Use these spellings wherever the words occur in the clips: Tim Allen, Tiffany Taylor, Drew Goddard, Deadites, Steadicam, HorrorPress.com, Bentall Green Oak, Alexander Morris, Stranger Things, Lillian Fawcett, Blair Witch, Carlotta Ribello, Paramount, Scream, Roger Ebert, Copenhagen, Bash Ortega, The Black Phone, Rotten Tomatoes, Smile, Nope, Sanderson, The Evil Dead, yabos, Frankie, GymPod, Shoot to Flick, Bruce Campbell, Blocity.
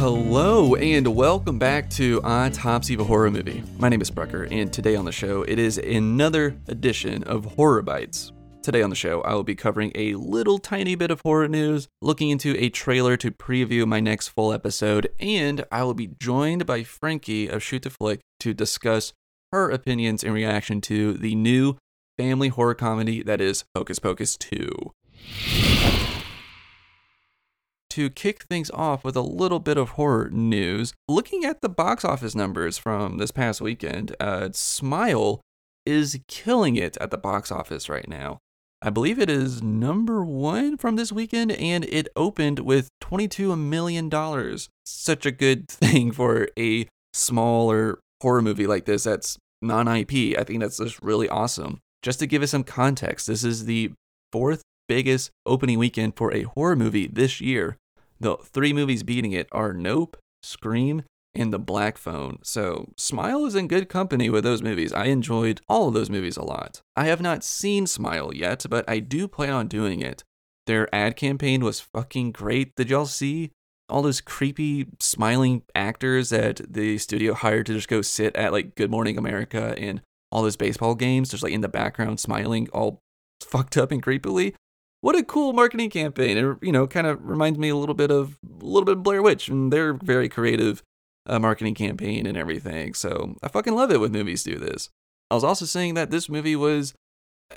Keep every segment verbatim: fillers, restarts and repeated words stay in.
Hello and welcome back to Autopsy of a Horror Movie. My name is Brucker, and today on the show it is another edition of Horror Bites. Today on the show I will be covering a little tiny bit of horror news, looking into a trailer to preview my next full episode, and I will be joined by Frankie of Shoot to Flick to discuss her opinions in reaction to the new family horror comedy that is Hocus Pocus two. To kick things off with a little bit of horror news, looking at the box office numbers from this past weekend, uh, Smile is killing it at the box office right now. I believe it is number one from this weekend, and it opened with twenty-two million dollars. Such a good thing for a smaller horror movie like this that's non I P. I think that's just really awesome. Just to give us some context, this is the fourth biggest opening weekend for a horror movie this year. The three movies beating it are Nope, Scream, and The Black Phone. So Smile is in good company with those movies. I enjoyed all of those movies a lot. I have not seen Smile yet, but I do plan on doing it. Their ad campaign was fucking great. Did y'all see all those creepy smiling actors that the studio hired to just go sit at like Good Morning America and all those baseball games, just like in the background smiling all fucked up and creepily? What a cool marketing campaign. It, you know, kind of reminds me a little bit of a little bit of Blair Witch and their very creative uh, marketing campaign and everything. So I fucking love it when movies do this. I was also saying that this movie was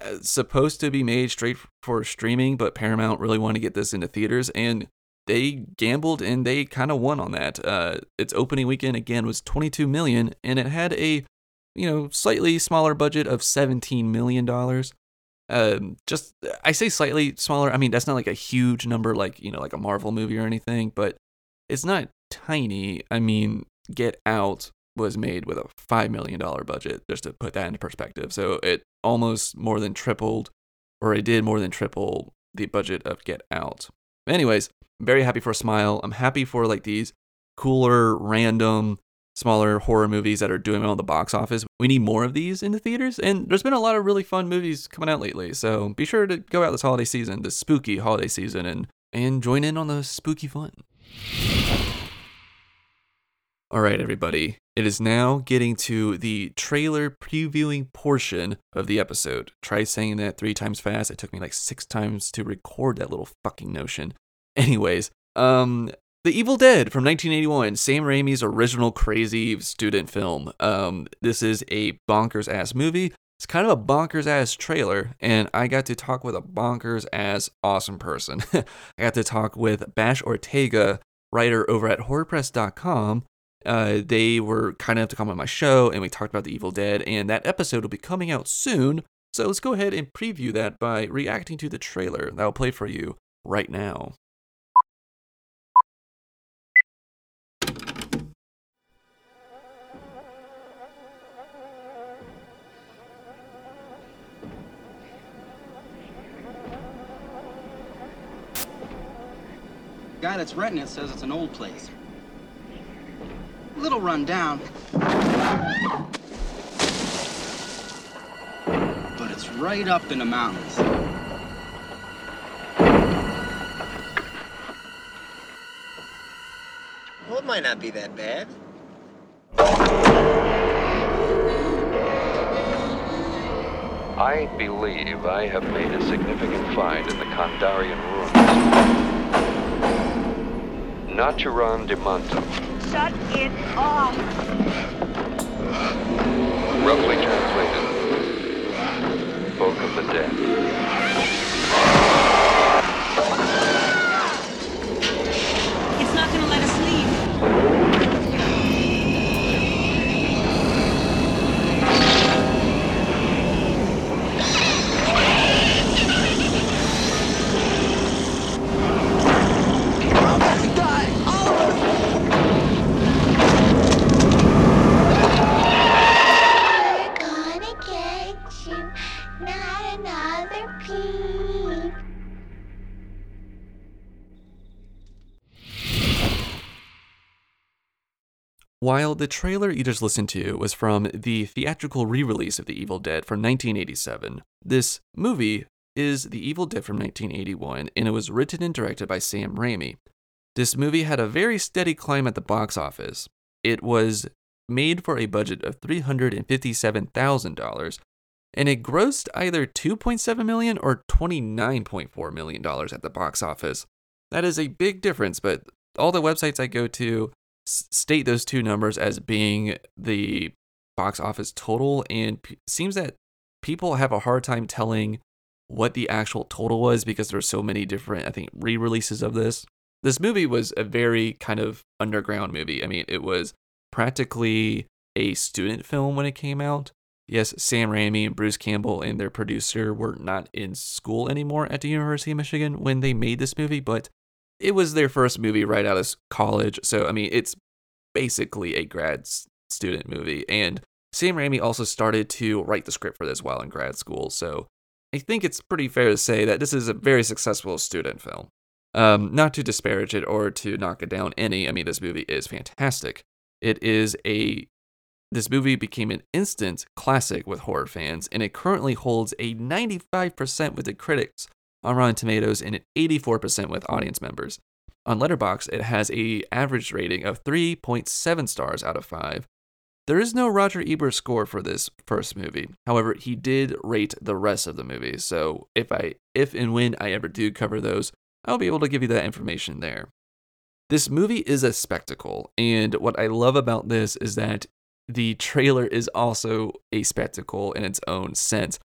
uh, supposed to be made straight for streaming, but Paramount really wanted to get this into theaters, and they gambled and they kind of won on that. Uh, its opening weekend again was twenty-two million dollars, and it had a, you know, slightly smaller budget of seventeen million dollars. Um, just, I say slightly smaller. I mean, that's not like a huge number, like, you know, like a Marvel movie or anything, but it's not tiny. I mean, Get Out was made with a five million dollars budget, just to put that into perspective. So it almost more than tripled, or it did more than triple the budget of Get Out. Anyways, I'm very happy for Smile. I'm happy for like these cooler, random, smaller horror movies that are doing well in the box office. We need more of these in the theaters, and there's been a lot of really fun movies coming out lately, so be sure to go out this holiday season, this spooky holiday season, and, and join in on the spooky fun. Alright everybody, it is now getting to the trailer previewing portion of the episode. Try saying that three times fast, it took me like six times to record that little fucking notion. Anyways, um... The Evil Dead from nineteen eighty-one, Sam Raimi's original crazy student film. Um, this is a bonkers-ass movie. It's kind of a bonkers-ass trailer, and I got to talk with a bonkers-ass awesome person. I got to talk with Bash Ortega, writer over at horror press dot com. Uh, they were kind enough to come on my show, and we talked about The Evil Dead, and that episode will be coming out soon. So let's go ahead and preview that by reacting to the trailer that I'll play for you right now. The guy that's renting it says it's an old place. A little run down. But it's right up in the mountains. Well, it might not be that bad. I believe I have made a significant find in the Kandarian ruins. Naturan de Manto. Shut it off! Roughly translated, Book of the Dead. It's not gonna let us While the trailer you just listened to was from the theatrical re-release of The Evil Dead from nineteen eighty-seven, this movie is The Evil Dead from nineteen eighty-one, and it was written and directed by Sam Raimi. This movie had a very steady climb at the box office. It was made for a budget of three hundred fifty-seven thousand dollars, and it grossed either two point seven million dollars or twenty-nine point four million dollars at the box office. That is a big difference, but all the websites I go to state those two numbers as being the box office total, and it seems that people have a hard time telling what the actual total was because there were so many different, I think, re-releases of this. This movie was a very kind of underground movie. I mean, it was practically a student film when it came out. Yes, Sam Raimi and Bruce Campbell and their producer were not in school anymore at the University of Michigan when they made this movie, but it was their first movie right out of college. So, I mean, it's basically a grad student movie. And Sam Raimi also started to write the script for this while in grad school. So I think it's pretty fair to say that this is a very successful student film. Um, not to disparage it or to knock it down any, I mean, this movie is fantastic. It is a, this movie became an instant classic with horror fans, and it currently holds a ninety-five percent with the critics on Rotten Tomatoes and an eighty-four percent with audience members. On Letterboxd, it has an average rating of three point seven stars out of five. There is no Roger Ebert score for this first movie. However, he did rate the rest of the movie, so if I, if and when I ever do cover those, I'll be able to give you that information there. This movie is a spectacle, and what I love about this is that the trailer is also a spectacle in its own sense.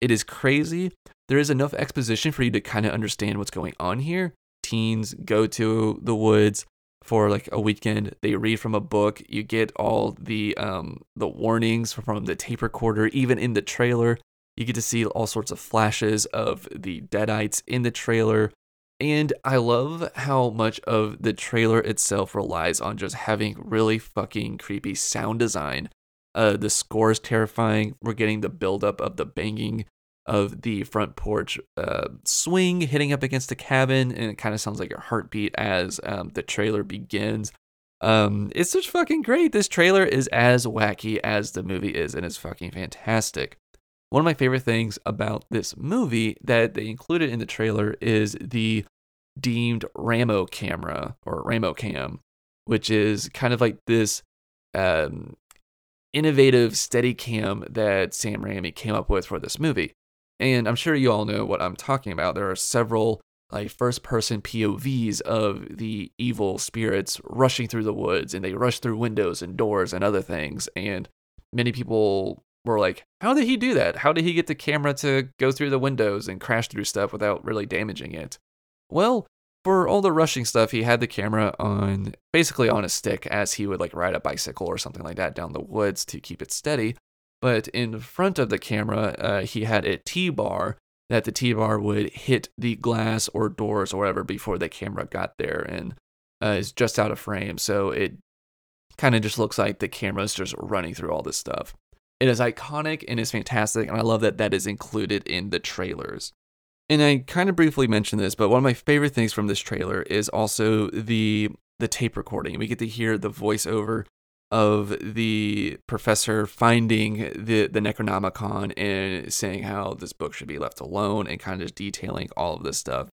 It is crazy. There is enough exposition for you to kind of understand what's going on here. Teens go to the woods for like a weekend. They read from a book. You get all the um, the warnings from the tape recorder, even in the trailer. You get to see all sorts of flashes of the Deadites in the trailer. And I love how much of the trailer itself relies on just having really fucking creepy sound design. Uh, the score is terrifying. We're getting the buildup of the banging of the front porch uh, swing hitting up against the cabin, and it kind of sounds like a heartbeat as um, the trailer begins. Um, it's just fucking great. This trailer is as wacky as the movie is, and it's fucking fantastic. One of my favorite things about this movie that they included in the trailer is the deemed Ramo camera, or Ramo cam, which is kind of like this um, innovative Steadicam that Sam Raimi came up with for this movie. And I'm sure you all know what I'm talking about. There are several like first-person P O Vs of the evil spirits rushing through the woods, and they rush through windows and doors and other things. And many people were like, how did he do that? How did he get the camera to go through the windows and crash through stuff without really damaging it? Well, for all the rushing stuff, he had the camera on, basically on a stick as he would like ride a bicycle or something like that down the woods to keep it steady. But in front of the camera, uh, he had a T-bar that the T-bar would hit the glass or doors or whatever before the camera got there, and uh, it's just out of frame. So it kind of just looks like the camera's just running through all this stuff. It is iconic and is fantastic, and I love that that is included in the trailers. And I kind of briefly mentioned this, but one of my favorite things from this trailer is also the the tape recording. We get to hear the voiceover of the professor finding the, the Necronomicon and saying how this book should be left alone and kind of detailing all of this stuff.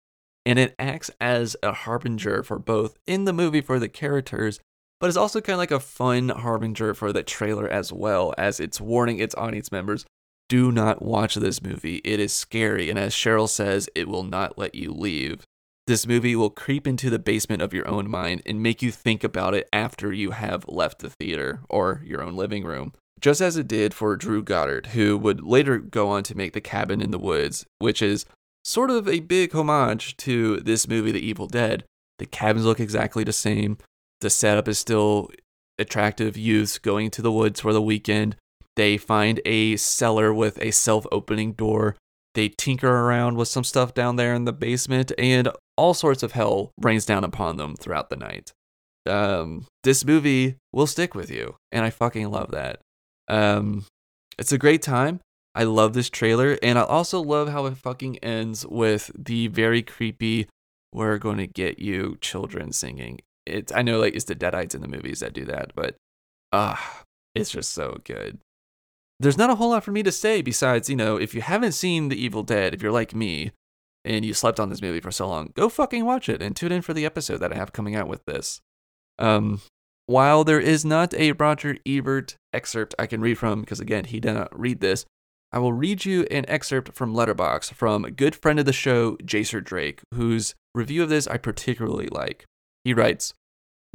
And it acts as a harbinger for both in the movie for the characters, but it's also kind of like a fun harbinger for the trailer as well, as it's warning its audience members, do not watch this movie. It is scary, and as Cheryl says, it will not let you leave. This movie will creep into the basement of your own mind and make you think about it after you have left the theater or your own living room, just as it did for Drew Goddard, who would later go on to make The Cabin in the Woods, which is sort of a big homage to this movie, The Evil Dead. The cabins look exactly the same. The setup is still attractive youths going to the woods for the weekend. They find a cellar with a self-opening door. They tinker around with some stuff down there in the basement, and all sorts of hell rains down upon them throughout the night. Um, this movie will stick with you, and I fucking love that. Um, it's a great time. I love this trailer, and I also love how it fucking ends with the very creepy, we're going to get you children singing. It's, I know like it's the Deadites in the movies that do that, but ah, uh, it's just so good. There's not a whole lot for me to say besides, you know, if you haven't seen The Evil Dead, if you're like me, and you slept on this movie for so long, go fucking watch it and tune in for the episode that I have coming out with this. Um, while there is not a Roger Ebert excerpt I can read from, because again, he did not read this, I will read you an excerpt from Letterboxd from a good friend of the show, Jaysher Drake, whose review of this I particularly like. He writes,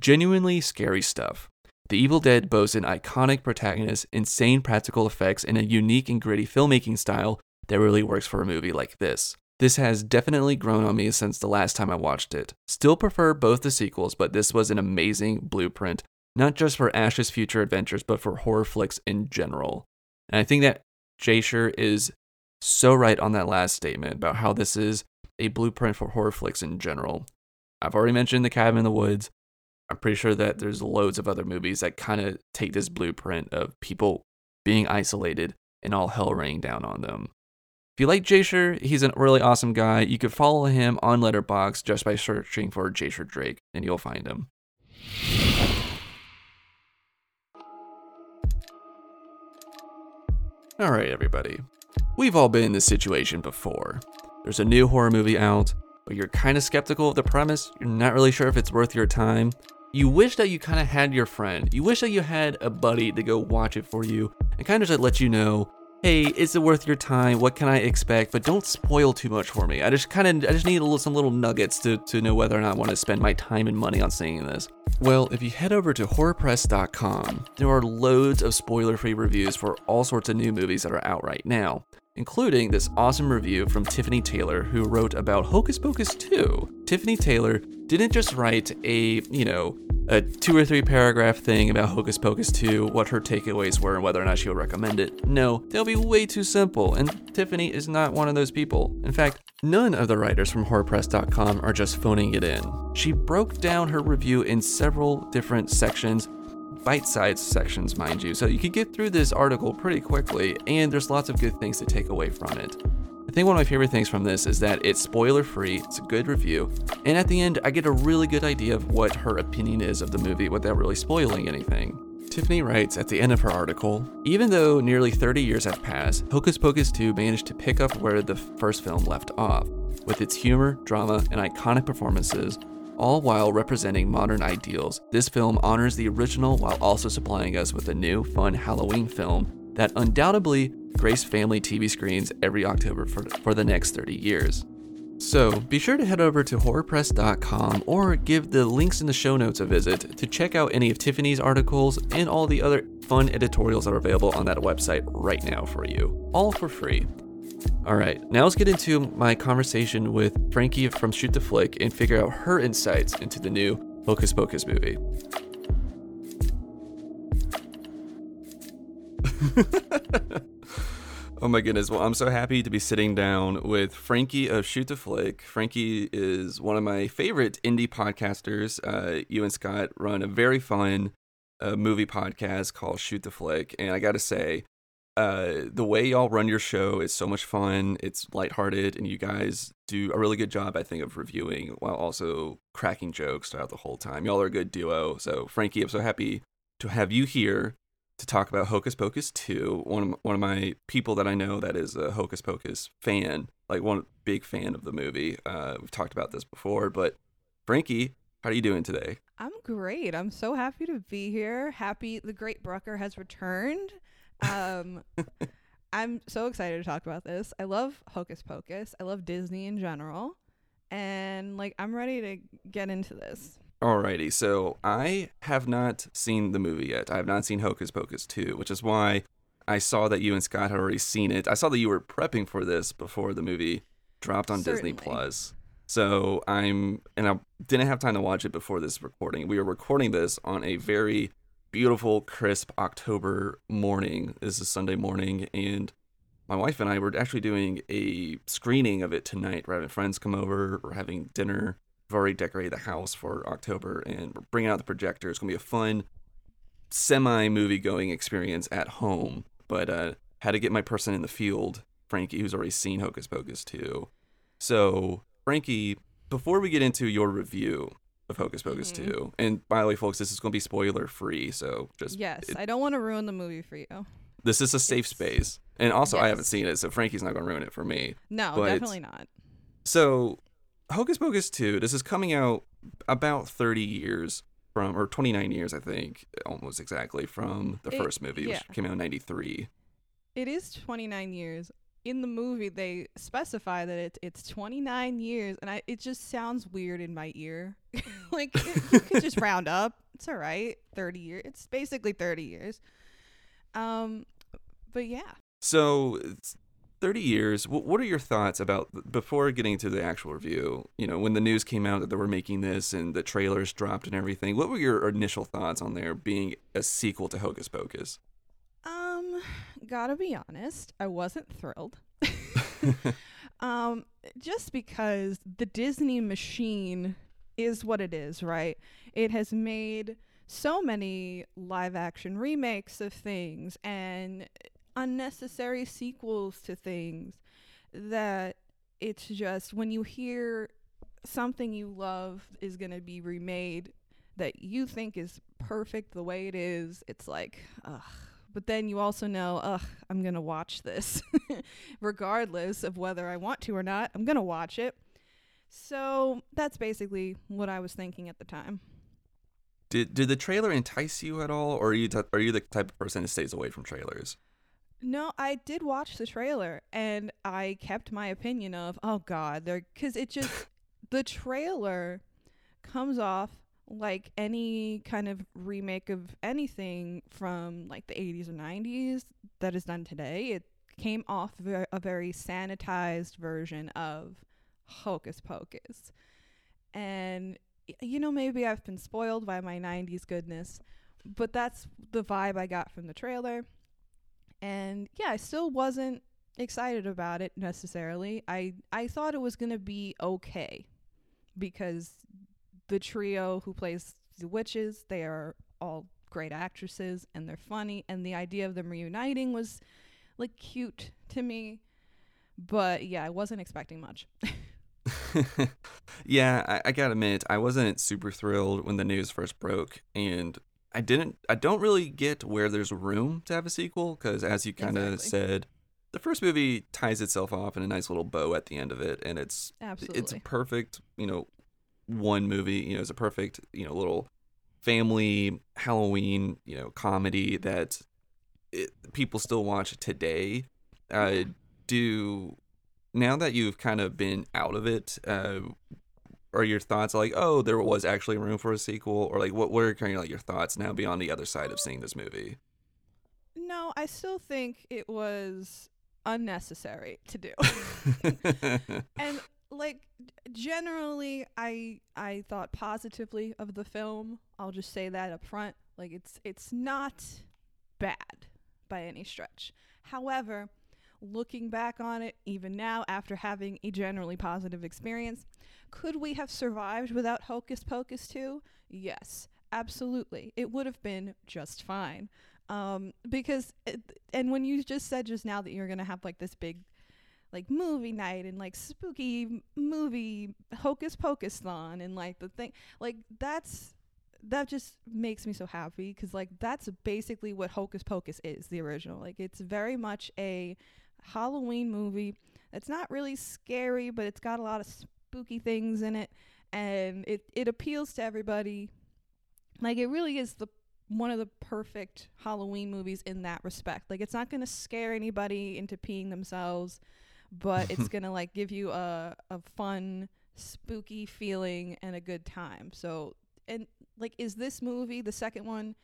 "Genuinely scary stuff. The Evil Dead boasts an iconic protagonist, insane practical effects, and a unique and gritty filmmaking style that really works for a movie like this. This has definitely grown on me since the last time I watched it. Still prefer both the sequels, but this was an amazing blueprint, not just for Ash's future adventures, but for horror flicks in general." And I think that Jaysher is so right on that last statement about how this is a blueprint for horror flicks in general. I've already mentioned The Cabin in the Woods. I'm pretty sure that there's loads of other movies that kind of take this blueprint of people being isolated and all hell raining down on them. If you like Jaysher, he's a really awesome guy. You could follow him on Letterboxd just by searching for Jaysher Drake, and you'll find him. All right, everybody. We've all been in this situation before. There's a new horror movie out, but you're kind of skeptical of the premise. You're not really sure if it's worth your time. You wish that you kind of had your friend. You wish that you had a buddy to go watch it for you and kind of just let you know, hey, is it worth your time? What can I expect? But don't spoil too much for me. I just kind of, I just need a little, some little nuggets to, to know whether or not I want to spend my time and money on seeing this. Well, if you head over to horror press dot com, there are loads of spoiler-free reviews for all sorts of new movies that are out right now, including this awesome review from Tiffany Taylor, who wrote about Hocus Pocus two. Tiffany Taylor didn't just write a, you know, a two or three paragraph thing about Hocus Pocus two, what her takeaways were and whether or not she would recommend it. No, they'll be way too simple, and Tiffany is not one of those people. In fact, none of the writers from horror press dot com are just phoning it in. She broke down her review in several different sections, bite-sized sections, mind you, so you could get through this article pretty quickly, and there's lots of good things to take away from it. I think one of my favorite things from this is that it's spoiler-free, it's a good review, and at the end, I get a really good idea of what her opinion is of the movie without really spoiling anything. Tiffany writes at the end of her article, "Even though nearly thirty years have passed, Hocus Pocus two managed to pick up where the first film left off, with its humor, drama, and iconic performances, all while representing modern ideals. This film honors the original while also supplying us with a new, fun Halloween film that undoubtedly graced family T V screens every October for, for the next thirty years. So be sure to head over to horror press dot com or give the links in the show notes a visit to check out any of Tiffany's articles and all the other fun editorials that are available on that website right now for you, all for free. All right, now let's get into my conversation with Frankie from Shoot to Flick and figure out her insights into the new Hocus Pocus movie. Oh my goodness, well, I'm so happy to be sitting down with Frankie of Shoot to Flick. Frankie is one of my favorite indie podcasters. Uh, you and Scott run a very fun uh, movie podcast called Shoot to Flick, and I gotta say, Uh, the way y'all run your show is so much fun. It's lighthearted, and you guys do a really good job, I think, of reviewing while also cracking jokes throughout the whole time. Y'all are a good duo. So, Frankie, I'm so happy to have you here to talk about Hocus Pocus two. One of my, one of my people that I know that is a Hocus Pocus fan, like one big fan of the movie. Uh, we've talked about this before, but Frankie, how are you doing today? I'm great. I'm so happy to be here. Happy the great Brucker has returned. um I'm so excited to talk about this. I love Hocus Pocus. I love Disney in general, and like I'm ready to get into this. Alrighty, so I have not seen the movie yet. I have not seen Hocus Pocus two, which is why I saw that you and Scott had already seen it. I saw that you were prepping for this before the movie dropped on Certainly. Disney Plus. So I'm and I didn't have time to watch it before this recording. We were recording this on a very beautiful, crisp October morning. This is Sunday morning, and my wife and I were actually doing a screening of it tonight. We're having friends come over, we're having dinner, we've already decorated the house for October, and we're bringing out the projector. It's going to be a fun, semi-movie-going experience at home, but uh, had to get my person in the field, Frankie, who's already seen Hocus Pocus two. So, Frankie, before we get into your review of Hocus Pocus mm-hmm. two. And by the way, folks, this is going to be spoiler free, so just yes, it, I don't want to ruin the movie for you. This is a safe it's, space, and also yes. I haven't seen it, so Frankie's not going to ruin it for me. No, but definitely not. So Hocus Pocus two, this is coming out about thirty years from, or twenty-nine years, I think, almost exactly, from the it, first movie, yeah. which came out in ninety-three. It is twenty-nine years. In the movie, they specify that it, it's twenty-nine years, and I, it just sounds weird in my ear. Like, it, you can just round up. It's all right. thirty years. It's basically thirty years. Um, but yeah. So, thirty years. W- what are your thoughts about, before getting to the actual review, you know, when the news came out that they were making this and the trailers dropped and everything, what were your initial thoughts on there being a sequel to Hocus Pocus? Um... Gotta be honest, I wasn't thrilled. um, just because the Disney machine is what it is, right? It has made so many live action remakes of things and unnecessary sequels to things that it's just, when you hear something you love is gonna be remade that you think is perfect the way it is, it's like, ugh. But then you also know, ugh, I'm going to watch this. Regardless of whether I want to or not, I'm going to watch it. So that's basically what I was thinking at the time. Did did the trailer entice you at all? Or are you, t- are you the type of person who stays away from trailers? No, I did watch the trailer. And I kept my opinion of, oh, God. Because it just, the trailer comes off like any kind of remake of anything from like the eighties or nineties that is done today. It came off ver- a very sanitized version of Hocus Pocus. And, you know, maybe I've been spoiled by my nineties goodness, but that's the vibe I got from the trailer. And yeah, I still wasn't excited about it necessarily. I, I thought it was going to be okay because the trio who plays the witches, they are all great actresses and they're funny. And the idea of them reuniting was like cute to me. But yeah, I wasn't expecting much. Yeah, I, I gotta admit, I wasn't super thrilled when the news first broke. And I didn't, I don't really get where there's room to have a sequel. Because as you kind of exactly. said, the first movie ties itself off in a nice little bow at the end of it. And it's, Absolutely. it's a perfect, you know, one movie, you know, is a perfect, you know, little family Halloween, you know, comedy that it, people still watch today. Uh, do now that you've kind of been out of it, uh, are your thoughts like, oh, there was actually room for a sequel, or like, what what are kind of like your thoughts now beyond the other side of seeing this movie? No, I still think it was unnecessary to do, and. Like, generally, I I thought positively of the film. I'll just say that up front. Like, it's it's not bad by any stretch. However, looking back on it, even now, after having a generally positive experience, could we have survived without Hocus Pocus two? Yes, absolutely. It would have been just fine. Um, because, it, and when you just said just now that you're going to have, like, this big like movie night and like spooky movie Hocus Pocus thon and like the thing like that's that just makes me so happy because like that's basically what Hocus Pocus is, the original. Like, it's very much a Halloween movie. It's not really scary, but it's got a lot of spooky things in it, and it it appeals to everybody. Like, it really is the one of the perfect Halloween movies in that respect. Like, it's not going to scare anybody into peeing themselves, but it's going to like give you a, a fun, spooky feeling and a good time. So, and like, is this movie, the second one,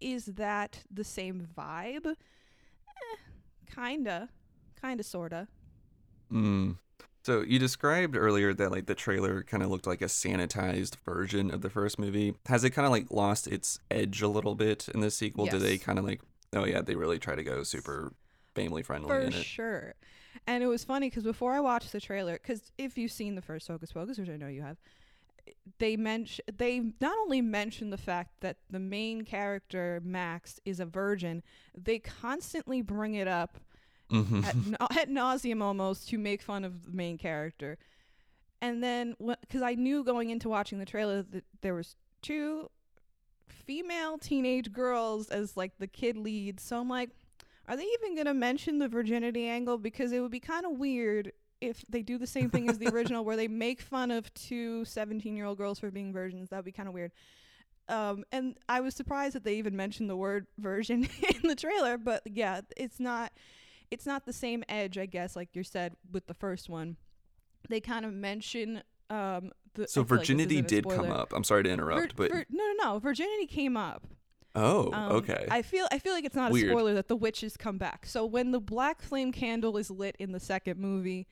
is that the same vibe? Eh, kinda, kinda, sorta. Mm. So you described earlier that like the trailer kind of looked like a sanitized version of the first movie. Has it kind of like lost its edge a little bit in the sequel? Yes. Do they kind of like, oh yeah, they really try to go super family friendly in it? For sure. And it was funny because before I watched the trailer, because if you've seen the first Hocus Pocus, which I know you have, they mention they not only mention the fact that the main character Max is a virgin, they constantly bring it up. Mm-hmm. At, na- at nauseum almost to make fun of the main character. And then because wh- I knew going into watching the trailer that there was two female teenage girls as like the kid leads, so I'm like, are they even gonna mention the virginity angle? Because it would be kind of weird if they do the same thing as the original where they make fun of two seventeen-year-old girls for being virgins. That would be kind of weird. Um, and I was surprised that they even mentioned the word virgin in the trailer. But yeah, it's not it's not the same edge, I guess, like you said with the first one. They kind of mention... Um, the, so virginity like did come up. I'm sorry to interrupt, Vir- but... Vir- no, no, no. Virginity came up. Oh, um, okay. I feel I feel like it's not Weird. a spoiler that the witches come back. So when the black flame candle is lit in the second movie,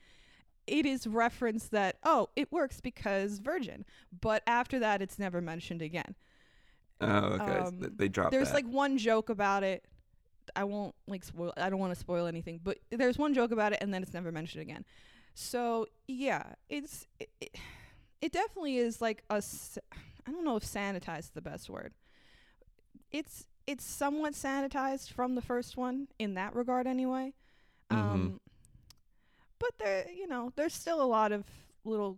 it is referenced that, oh, it works because virgin. But after that, it's never mentioned again. Oh, okay. Um, so they dropped there's that. There's like one joke about it. I won't like spoil... I don't want to spoil anything, but there's one joke about it and then it's never mentioned again. So, yeah, it's... It, it, it definitely is like a... I don't know if sanitized is the best word. It's it's somewhat sanitized from the first one in that regard anyway. Mm-hmm. Um, but there, you know, there's still a lot of little,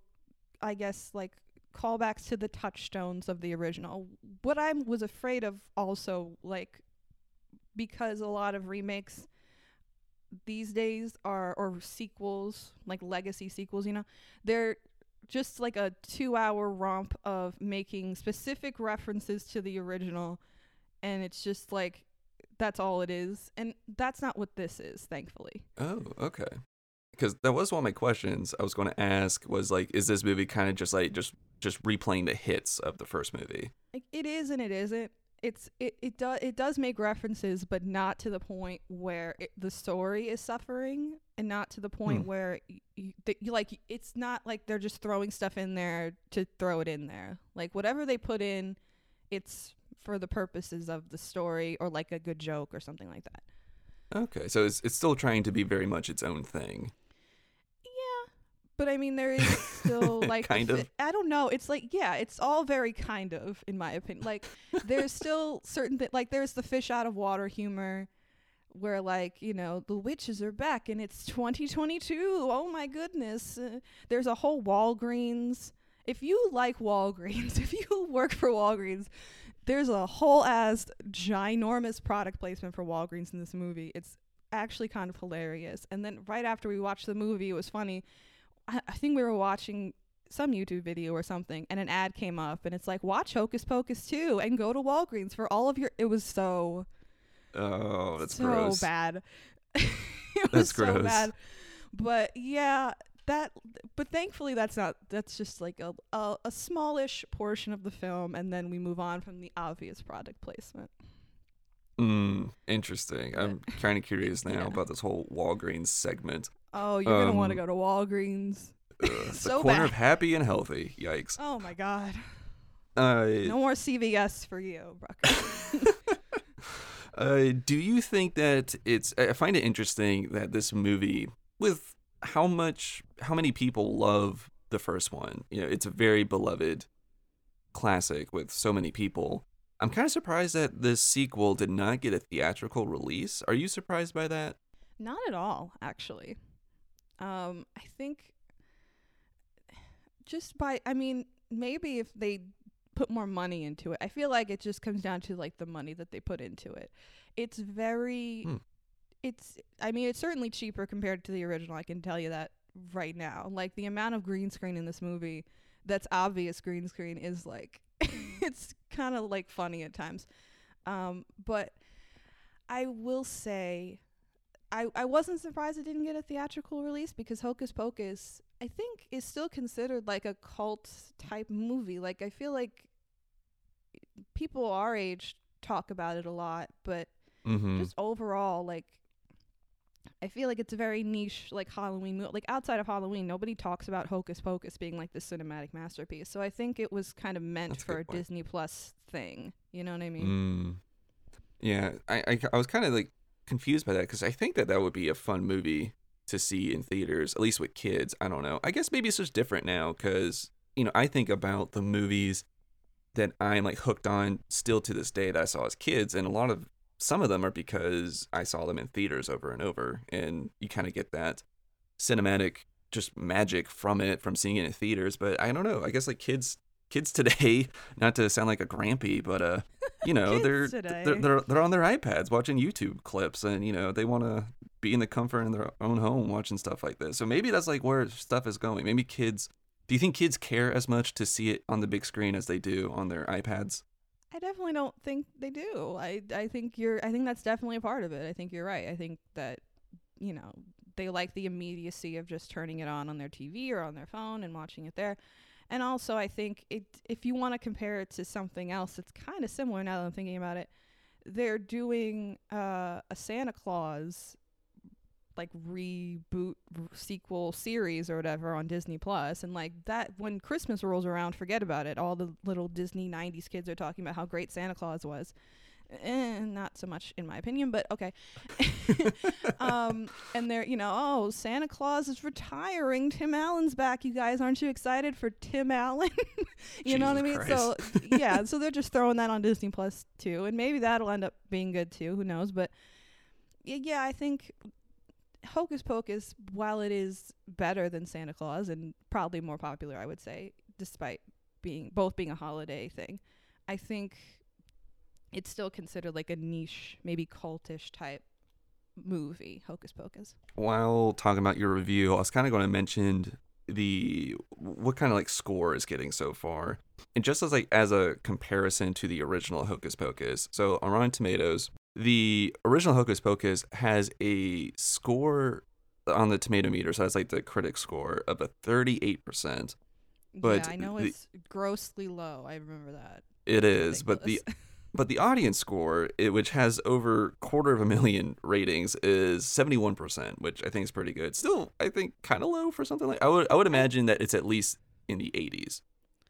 I guess, like callbacks to the touchstones of the original. What I was afraid of also, like, because a lot of remakes these days are, or sequels, like legacy sequels, you know, they're just like a two hour romp of making specific references to the original. And it's just like, that's all it is. And that's not what this is, thankfully. Oh, okay. Because that was one of my questions I was going to ask was like, is this movie kind of just like just just replaying the hits of the first movie? Like, it is and it isn't. It's it it does it does make references, but not to the point where it, the story is suffering, and not to the point hmm. where you, the, you like it's not like they're just throwing stuff in there to throw it in there. Like whatever they put in, it's for the purposes of the story or like a good joke or something like that. Okay, so it's it's still trying to be very much its own thing. Yeah, but I mean there is still like kind of. I don't know. It's like yeah, it's all very kind of in my opinion. Like there's still certain th- like there's the fish out of water humor where like, you know, the witches are back and it's twenty twenty-two. Oh my goodness. Uh, there's a whole Walgreens. If you like Walgreens, if you work for Walgreens, there's a whole ass ginormous product placement for Walgreens in this movie. It's actually kind of hilarious. And then right after we watched the movie, it was funny. I, I think we were watching some YouTube video or something, and an ad came up, and it's like, watch Hocus Pocus two and go to Walgreens for all of your... It was so... Oh, that's so gross. So bad. it that's was so gross. bad. But yeah... That, but thankfully that's not, that's just like a, a a smallish portion of the film, and then we move on from the obvious product placement. Mm, interesting. But, I'm kind of curious now yeah. about this whole Walgreens segment. Oh, you're um, going to want to go to Walgreens. Uh, so the corner bad. of happy and healthy. Yikes. Oh my God. Uh, no more C V S for you, Brucker. uh, do you think that it's, I find it interesting that this movie with, how much how many people love the first one, you know, it's a very beloved classic with so many people. I'm kind of surprised that this sequel did not get a theatrical release. Are you surprised by that? Not at all, actually. um I think just by I mean maybe if they put more money into it. I feel like it just comes down to like the money that they put into it. It's very hmm. It's, I mean, it's certainly cheaper compared to the original. I can tell you that right now. Like, the amount of green screen in this movie that's obvious green screen is, like, it's kind of, like, funny at times. Um, but I will say I, I wasn't surprised it didn't get a theatrical release because Hocus Pocus, I think, is still considered, like, a cult-type movie. Like, I feel like people our age talk about it a lot, but mm-hmm. just overall, like, I feel like it's a very niche, like, Halloween movie. Like, outside of Halloween, nobody talks about Hocus Pocus being, like, this cinematic masterpiece. So I think it was kind of meant That's for a, a Disney Plus thing. You know what I mean? Mm. Yeah. I, I, I was kind of, like, confused by that because I think that that would be a fun movie to see in theaters, at least with kids. I don't know. I guess maybe it's just different now because, you know, I think about the movies that I'm, like, hooked on still to this day that I saw as kids, and a lot of some of them are because I saw them in theaters over and over, and you kind of get that cinematic just magic from it, from seeing it in theaters. But I don't know. I guess like kids, kids today, not to sound like a grampy, but uh, you know, they're, they're they're they're on their iPads watching YouTube clips, and you know they want to be in the comfort in their own home watching stuff like this. So maybe that's like where stuff is going. Maybe kids, do you think kids care as much to see it on the big screen as they do on their iPads? I definitely don't think they do. I, I think you're, I think that's definitely a part of it. I think you're right. I think that, you know, they like the immediacy of just turning it on on their T V or on their phone and watching it there. And also, I think it, if you want to compare it to something else, it's kind of similar now that I'm thinking about it. They're doing uh, a Santa Claus like reboot sequel series or whatever on Disney Plus, and like that, when Christmas rolls around, forget about it. All the little Disney nineties kids are talking about how great Santa Claus was. Eh, not so much in my opinion, but okay. um, and they're, you know, oh, Santa Claus is retiring. Tim Allen's back. You guys, aren't you excited for Tim Allen? you Jesus know what I mean? Christ. So yeah, so they're just throwing that on Disney Plus too, and maybe that'll end up being good too. Who knows? But yeah, I think Hocus Pocus, while it is better than Santa Claus and probably more popular, I would say, despite being both being a holiday thing, I think it's still considered like a niche, maybe cultish type movie, Hocus Pocus. While talking about your review, I was kind of going to mention the what kind of like score is getting so far. And just as like as a comparison to the original Hocus Pocus, so on Rotten Tomatoes, the original Hocus Pocus has a score on the tomato meter, so that's like the critic score, of a thirty-eight percent. But yeah, I know the, it's grossly low. I remember that. It is, but the But the audience score, it, which has over quarter of a million ratings, is seventy-one percent, which I think is pretty good. Still, I think kind of low for something like I would I would imagine that it's at least in the eighties.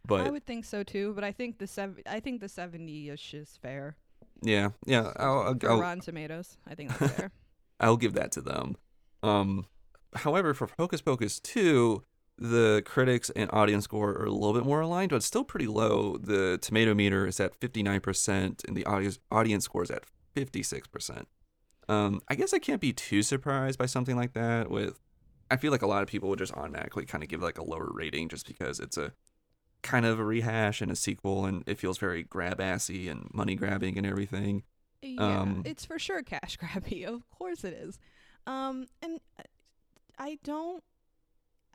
But I would think so too. But I think the sev- I think the seventy-ish is fair. Yeah, yeah. I'll, I'll, for I'll, Rotten Tomatoes, I think that's fair. I'll give that to them. Um, however, for Hocus Pocus two, the critics and audience score are a little bit more aligned, but it's still pretty low. The tomato meter is at fifty-nine percent, and the audience audience score is at fifty-six percent. Um, I guess I can't be too surprised by something like that. With, I feel like a lot of people would just automatically kind of give like a lower rating just because it's a kind of a rehash and a sequel, and it feels very grab-assy and money grabbing and everything. Yeah, um, it's for sure cash grabby. Of course it is. Um, and I don't.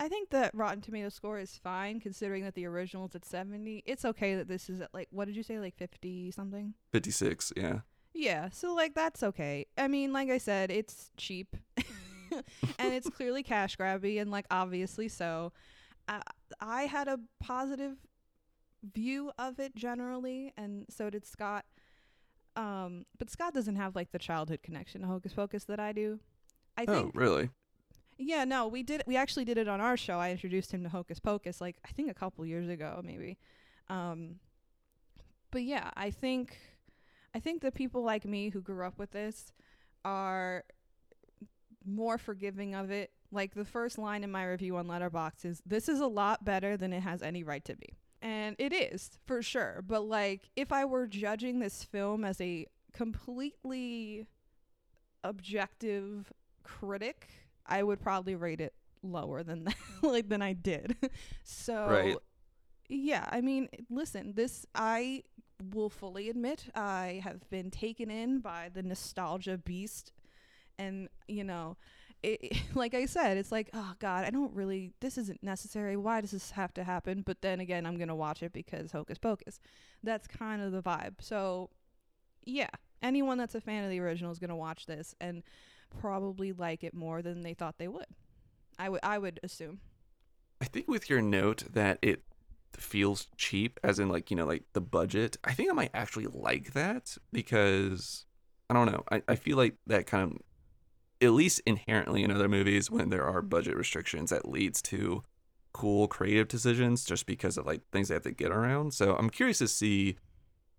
I think the Rotten Tomatoes score is fine, considering that the original's at seventy. It's okay that this is at, like, what did you say, like fifty-something? fifty-six, yeah. Yeah, so, like, that's okay. I mean, like I said, it's cheap. And it's clearly cash grabby, and, like, obviously so. I, I had a positive view of it generally, and so did Scott. Um, but Scott doesn't have, like, the childhood connection to Hocus Pocus that I do. I oh, think really? Yeah, no, we did. We actually did it on our show. I introduced him to Hocus Pocus, like, I think a couple years ago, maybe. Um, but yeah, I think, I think that people like me who grew up with this are more forgiving of it. Like, the first line in my review on Letterboxd is, "This is a lot better than it has any right to be," and it is for sure. But like, if I were judging this film as a completely objective critic, I would probably rate it lower than that, like than I did. So, right. Yeah, I mean, listen, this, I will fully admit, I have been taken in by the nostalgia beast. And, you know, it, it, like I said, it's like, oh, God, I don't really, this isn't necessary. Why does this have to happen? But then again, I'm going to watch it because Hocus Pocus. That's kind of the vibe. So, yeah, anyone that's a fan of the original is going to watch this and probably like it more than they thought they would. I would I would assume. I think with your note that it feels cheap, as in like, you know, like the budget, I think I might actually like that because, I don't know, I, I feel like that kind of, at least inherently in other movies, when there are budget restrictions, that leads to cool creative decisions just because of like things they have to get around. So I'm curious to see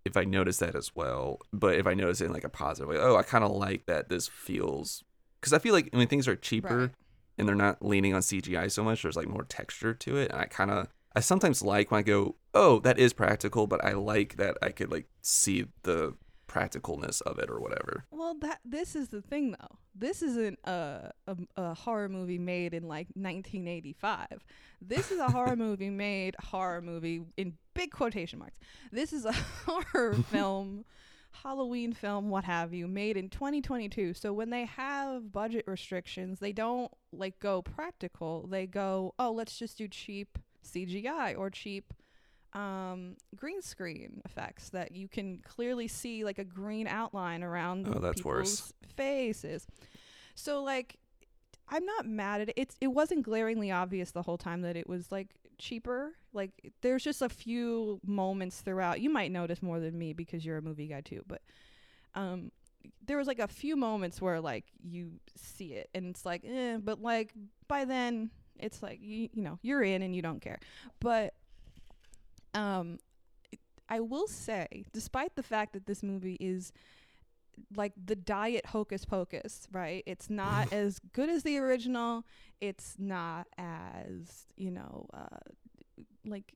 if I notice that as well, but if I notice it in like a positive way, oh, I kind of like that this feels, because I feel like when things are cheaper right. and they're not leaning on C G I so much, there's like more texture to it. And I kind of, I sometimes like when I go, oh, that is practical, but I like that I could like see the practicalness of it or whatever. Well, that this is the thing though. This isn't a, a, a horror movie made in like nineteen eighty-five. This is a horror movie made horror movie in big quotation marks. This is a horror film Halloween film, what have you, made in twenty twenty-two. So when they have budget restrictions, they don't like go practical. They go, oh, let's just do cheap C G I or cheap um green screen effects that you can clearly see, like a green outline around oh, that's worse. faces. So like, I'm not mad at it. It's, it wasn't glaringly obvious the whole time that it was like cheaper. Like there's just a few moments throughout. You might notice more than me because you're a movie guy too, but um there was like a few moments where like you see it and it's like, eh, but like by then it's like, you, you know, you're in and you don't care. But Um, I will say, despite the fact that this movie is like the diet Hocus Pocus, right? It's not as good as the original. It's not as, you know, uh, like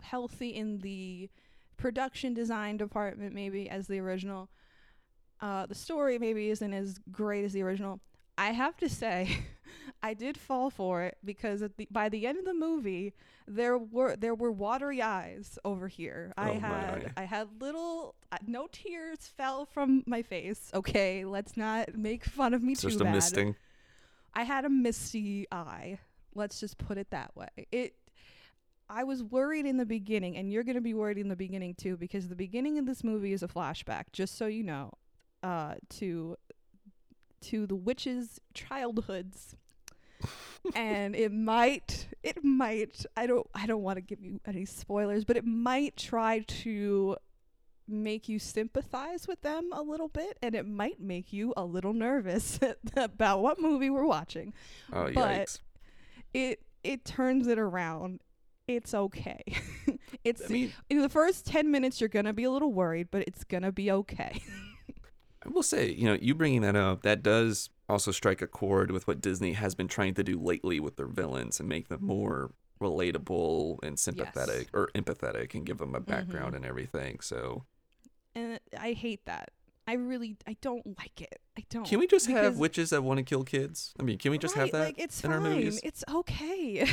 healthy in the production design department, maybe, as the original. Uh, the story maybe isn't as great as the original. I have to say, I did fall for it because at the, by the end of the movie, there were there were watery eyes over here. Oh I had my. I had little uh, no tears fell from my face. Okay, let's not make fun of me it's too just a bad. Misting. I had a misty eye. Let's just put it that way. It. I was worried in the beginning, and you're going to be worried in the beginning too, because the beginning of this movie is a flashback. Just so you know, uh, to. to the witches' childhoods. And it might it might I don't I don't want to give you any spoilers, but it might try to make you sympathize with them a little bit, and it might make you a little nervous about what movie we're watching. Oh, yikes. But it it turns it around. It's okay. It's I mean, in the first ten minutes you're gonna be a little worried, but it's gonna be okay. I will say, you know, you bringing that up, that does also strike a chord with what Disney has been trying to do lately with their villains and make them more relatable and sympathetic yes. or empathetic and give them a background mm-hmm. and everything. So, and I hate that. I really, I don't like it. I don't. Can we just because... have witches that want to kill kids? I mean, can we just right, have that like, it's in fine. Our movies? It's okay.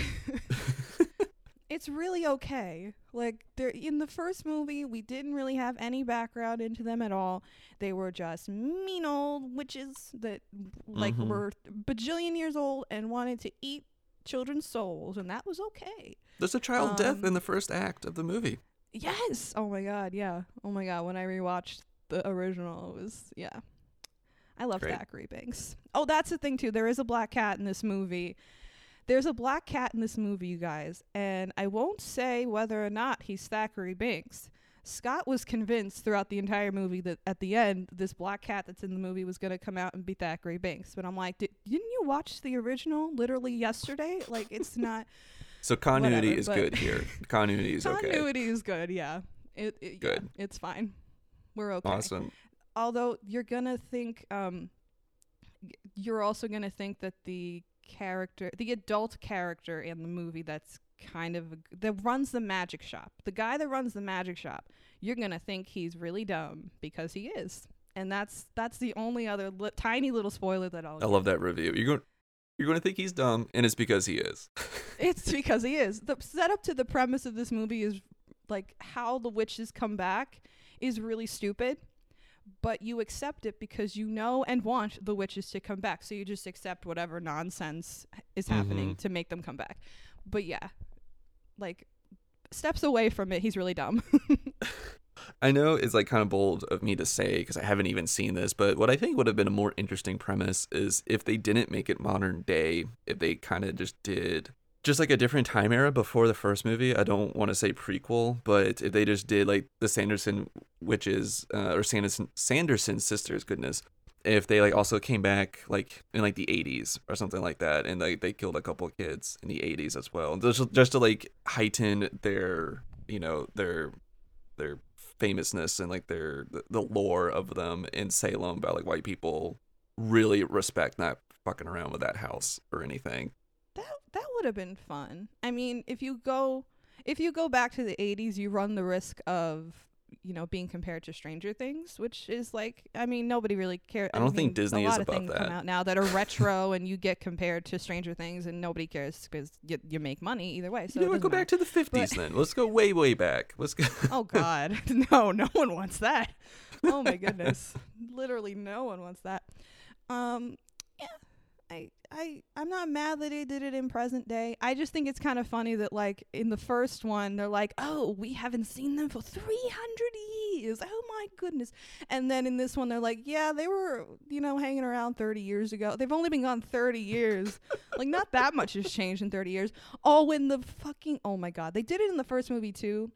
It's really okay. Like, they're, in the first movie, we didn't really have any background into them at all. They were just mean old witches that, like, mm-hmm. were bajillion years old and wanted to eat children's souls, and that was okay. There's a child um, death in the first act of the movie. Yes! Oh, my God, yeah. Oh, my God, when I rewatched the original, it was, yeah. I love Thackery Binx. Oh, that's the thing, too. There is a black cat in this movie. There's a black cat in this movie, you guys, and I won't say whether or not he's Thackery Binx. Scott was convinced throughout the entire movie that at the end, this black cat that's in the movie was going to come out and be Thackery Binx. But I'm like, didn't you watch the original literally yesterday? Like, it's not... So continuity whatever, is good here. Continuity is okay. Continuity is good, yeah. It, it, good. Yeah, it's fine. We're okay. Awesome. Although, you're going to think... Um, you're also going to think that the... character the adult character in the movie that's kind of a, that runs the magic shop the guy that runs the magic shop you're gonna think he's really dumb, because he is, and that's that's the only other li- tiny little spoiler that I'll I give. Love that review. You're going you're going to think he's dumb, and it's because he is. It's because he is. The setup to the premise of this movie is like how the witches come back is really stupid, but you accept it because you know and want the witches to come back. So you just accept whatever nonsense is happening mm-hmm. to make them come back. But yeah, like steps away from it, he's really dumb. I know it's like kind of bold of me to say, because I haven't even seen this, but what I think would have been a more interesting premise is if they didn't make it modern day, if they kind of just did... just like a different time era before the first movie. I don't want to say prequel, but if they just did like the Sanderson witches uh, or Sanderson Sanderson sisters, goodness, if they like also came back like in like the eighties or something like that, and like they killed a couple of kids in the eighties as well, just just to like heighten their you know their their famousness and like their the lore of them in Salem about like white people really respect not fucking around with that house or anything. That would have been fun. I mean, if you go if you go back to the eighties, you run the risk of you know, being compared to Stranger Things, which is like, I mean, nobody really cares. I don't I mean, think Disney is about that. A lot of things come out now that are retro and you get compared to Stranger Things and nobody cares because you, you make money either way. So you know, let's go matter. back to the fifties but, then. Let's go way, way back. Let's go. Oh, God. No, no one wants that. Oh, my goodness. Literally no one wants that. Um, yeah. I, I, I'm not mad that they did it in present day. I just think it's kind of funny that, like, in the first one, they're like, oh, we haven't seen them for three hundred years. Oh, my goodness. And then in this one, they're like, yeah, they were, you know, hanging around thirty years ago. They've only been gone thirty years. Like, not that much has changed in thirty years. Oh, when the fucking, oh, my God. They did it in the first movie, too.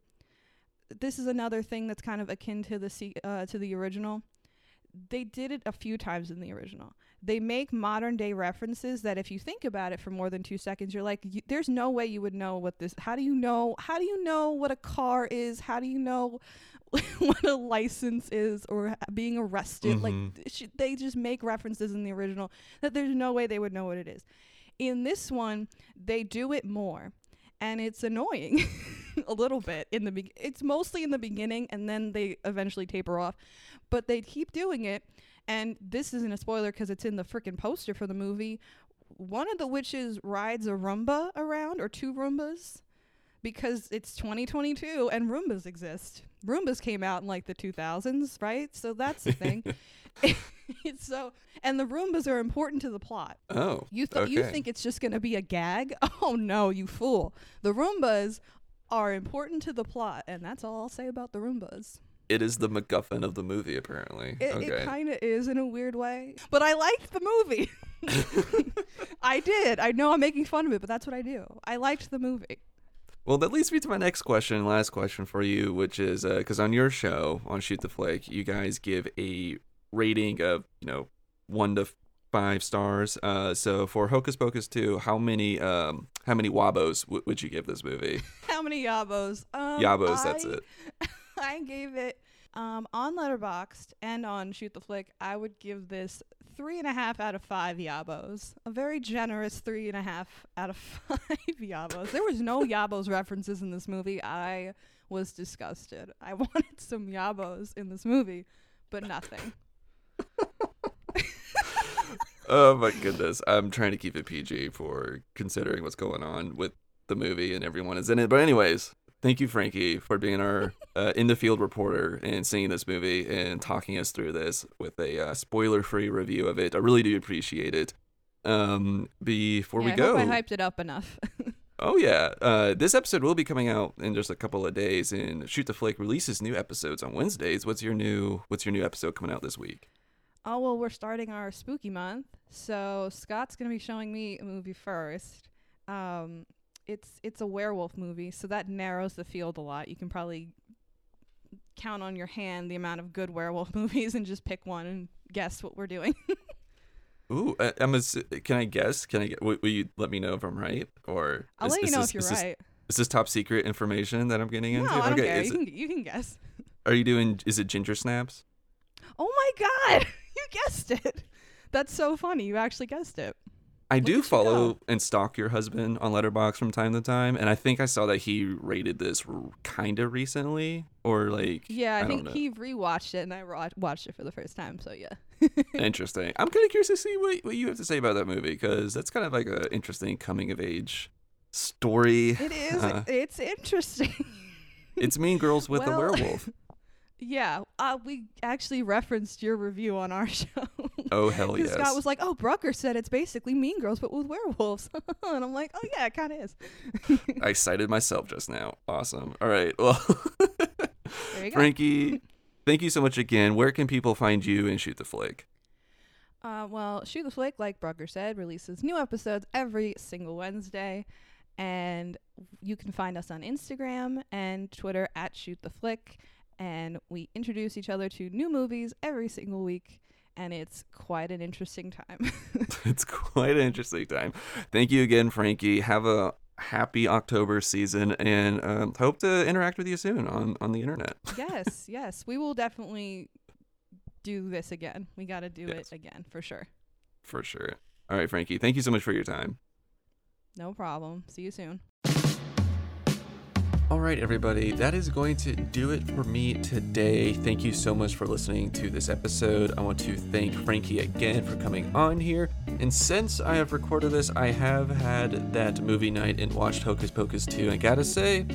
This is another thing that's kind of akin to the uh, to the original. They did it a few times in the original. They make modern day references that if you think about it for more than two seconds, you're like, you, there's no way you would know what this, how do you know, how do you know what a car is? How do you know what a license is or being arrested? Mm-hmm. Like sh- they just make references in the original that there's no way they would know what it is. In this one, they do it more and it's annoying a little bit in the, be- it's mostly in the beginning and then they eventually taper off, but they keep doing it. And this isn't a spoiler because it's in the freaking poster for the movie. One of the witches rides a Roomba around, or two Roombas, because it's twenty twenty-two and Roombas exist. Roombas came out in like the two thousands, right? So that's the thing. It's so, and the Roombas are important to the plot. Oh, you th- okay. You think it's just going to be a gag? Oh no, you fool! The Roombas are important to the plot, and that's all I'll say about the Roombas. It is the MacGuffin of the movie, apparently. It, okay. it kind of is in a weird way. But I liked the movie. I did. I know I'm making fun of it, but that's what I do. I liked the movie. Well, that leads me to my next question and last question for you, which is, because uh, on your show, on Shoot the Flick, you guys give a rating of, you know, one to five stars. Uh, so for Hocus Pocus two, how many um, how many wabos w- would you give this movie? How many yabos? Um, yabos, I... that's it. I gave it um, on Letterboxd and on Shoot the Flick. I would give this three and a half out of five yabos. A very generous three and a half out of five yabos. There was no yabos references in this movie. I was disgusted. I wanted some yabos in this movie, but nothing. Oh my goodness. I'm trying to keep it P G for considering what's going on with the movie and everyone is in it. But anyways. Thank you, Frankie, for being our uh, in-the-field reporter and seeing this movie and talking us through this with a uh, spoiler-free review of it. I really do appreciate it. Um, before yeah, we I go... I hope I hyped it up enough. Oh, yeah. Uh, this episode will be coming out in just a couple of days, and Shoot the Flick releases new episodes on Wednesdays. What's your new What's your new episode coming out this week? Oh, well, we're starting our spooky month, so Scott's going to be showing me a movie first. Um... It's it's a werewolf movie, so that narrows the field a lot. You can probably count on your hand the amount of good werewolf movies and just pick one and guess what we're doing. Ooh, I, I'm a, can I guess? Can I get, will, will you let me know if I'm right? Or I'll is, let you is know this, if you're is right. This, is this top secret information that I'm getting into? No, I don't okay, care. You, it, can, you can guess. Are you doing? Is it Ginger Snaps? Oh my God! You guessed it. That's so funny. You actually guessed it. I what do follow you know? and stalk your husband on Letterboxd from time to time, and I think I saw that he rated this r- kind of recently, or like yeah, I, I think don't know. He rewatched it, and I ro- watched it for the first time. So yeah, interesting. I'm kind of curious to see what what you have to say about that movie because that's kind of like an interesting coming of age story. It is. Uh, it's interesting. It's Mean Girls with well, a werewolf. Yeah, uh, we actually referenced your review on our show. Oh, hell yes. Scott was like, oh, Brucker said it's basically Mean Girls, but with werewolves. And I'm like, oh, yeah, it kind of is. I cited myself just now. Awesome. All right. Well, there you go. Frankie, thank you so much again. Where can people find you and Shoot the Flick? Uh, well, Shoot the Flick, like Brucker said, releases new episodes every single Wednesday. And you can find us on Instagram and Twitter at Shoot the Flick. And we introduce each other to new movies every single week. And it's quite an interesting time. It's quite an interesting time. Thank you again, Frankie. Have a happy October season and um, hope to interact with you soon on, on the internet. Yes, yes. We will definitely do this again. We got to do yes. it again for sure. For sure. All right, Frankie. Thank you so much for your time. No problem. See you soon. All right, everybody, that is going to do it for me today. Thank you so much for listening to this episode. I want to thank Frankie again for coming on here. And since I have recorded this, I have had that movie night and watched Hocus Pocus two. I gotta say,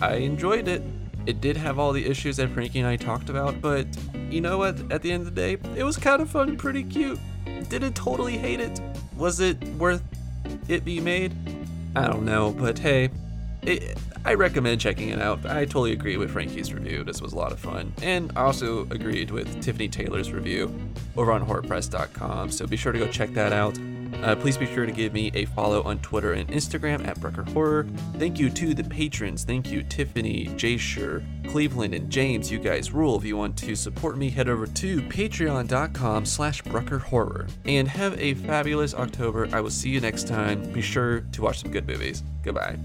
I enjoyed it. It did have all the issues that Frankie and I talked about, but you know what? At the end of the day, it was kind of fun, pretty cute. Didn't totally hate it. Was it worth it being made? I don't know, but hey, it, I recommend checking it out. I totally agree with Frankie's review. This was a lot of fun. And I also agreed with Tiffany Taylor's review over on horror press dot com, so be sure to go check that out. Uh, please be sure to give me a follow on Twitter and Instagram at Brucker Horror. Thank you to the patrons. Thank you, Tiffany, Jaysher, Cleveland, and James. You guys rule. If you want to support me, head over to patreon.com slash Brucker Horror. And have a fabulous October. I will see you next time. Be sure to watch some good movies. Goodbye.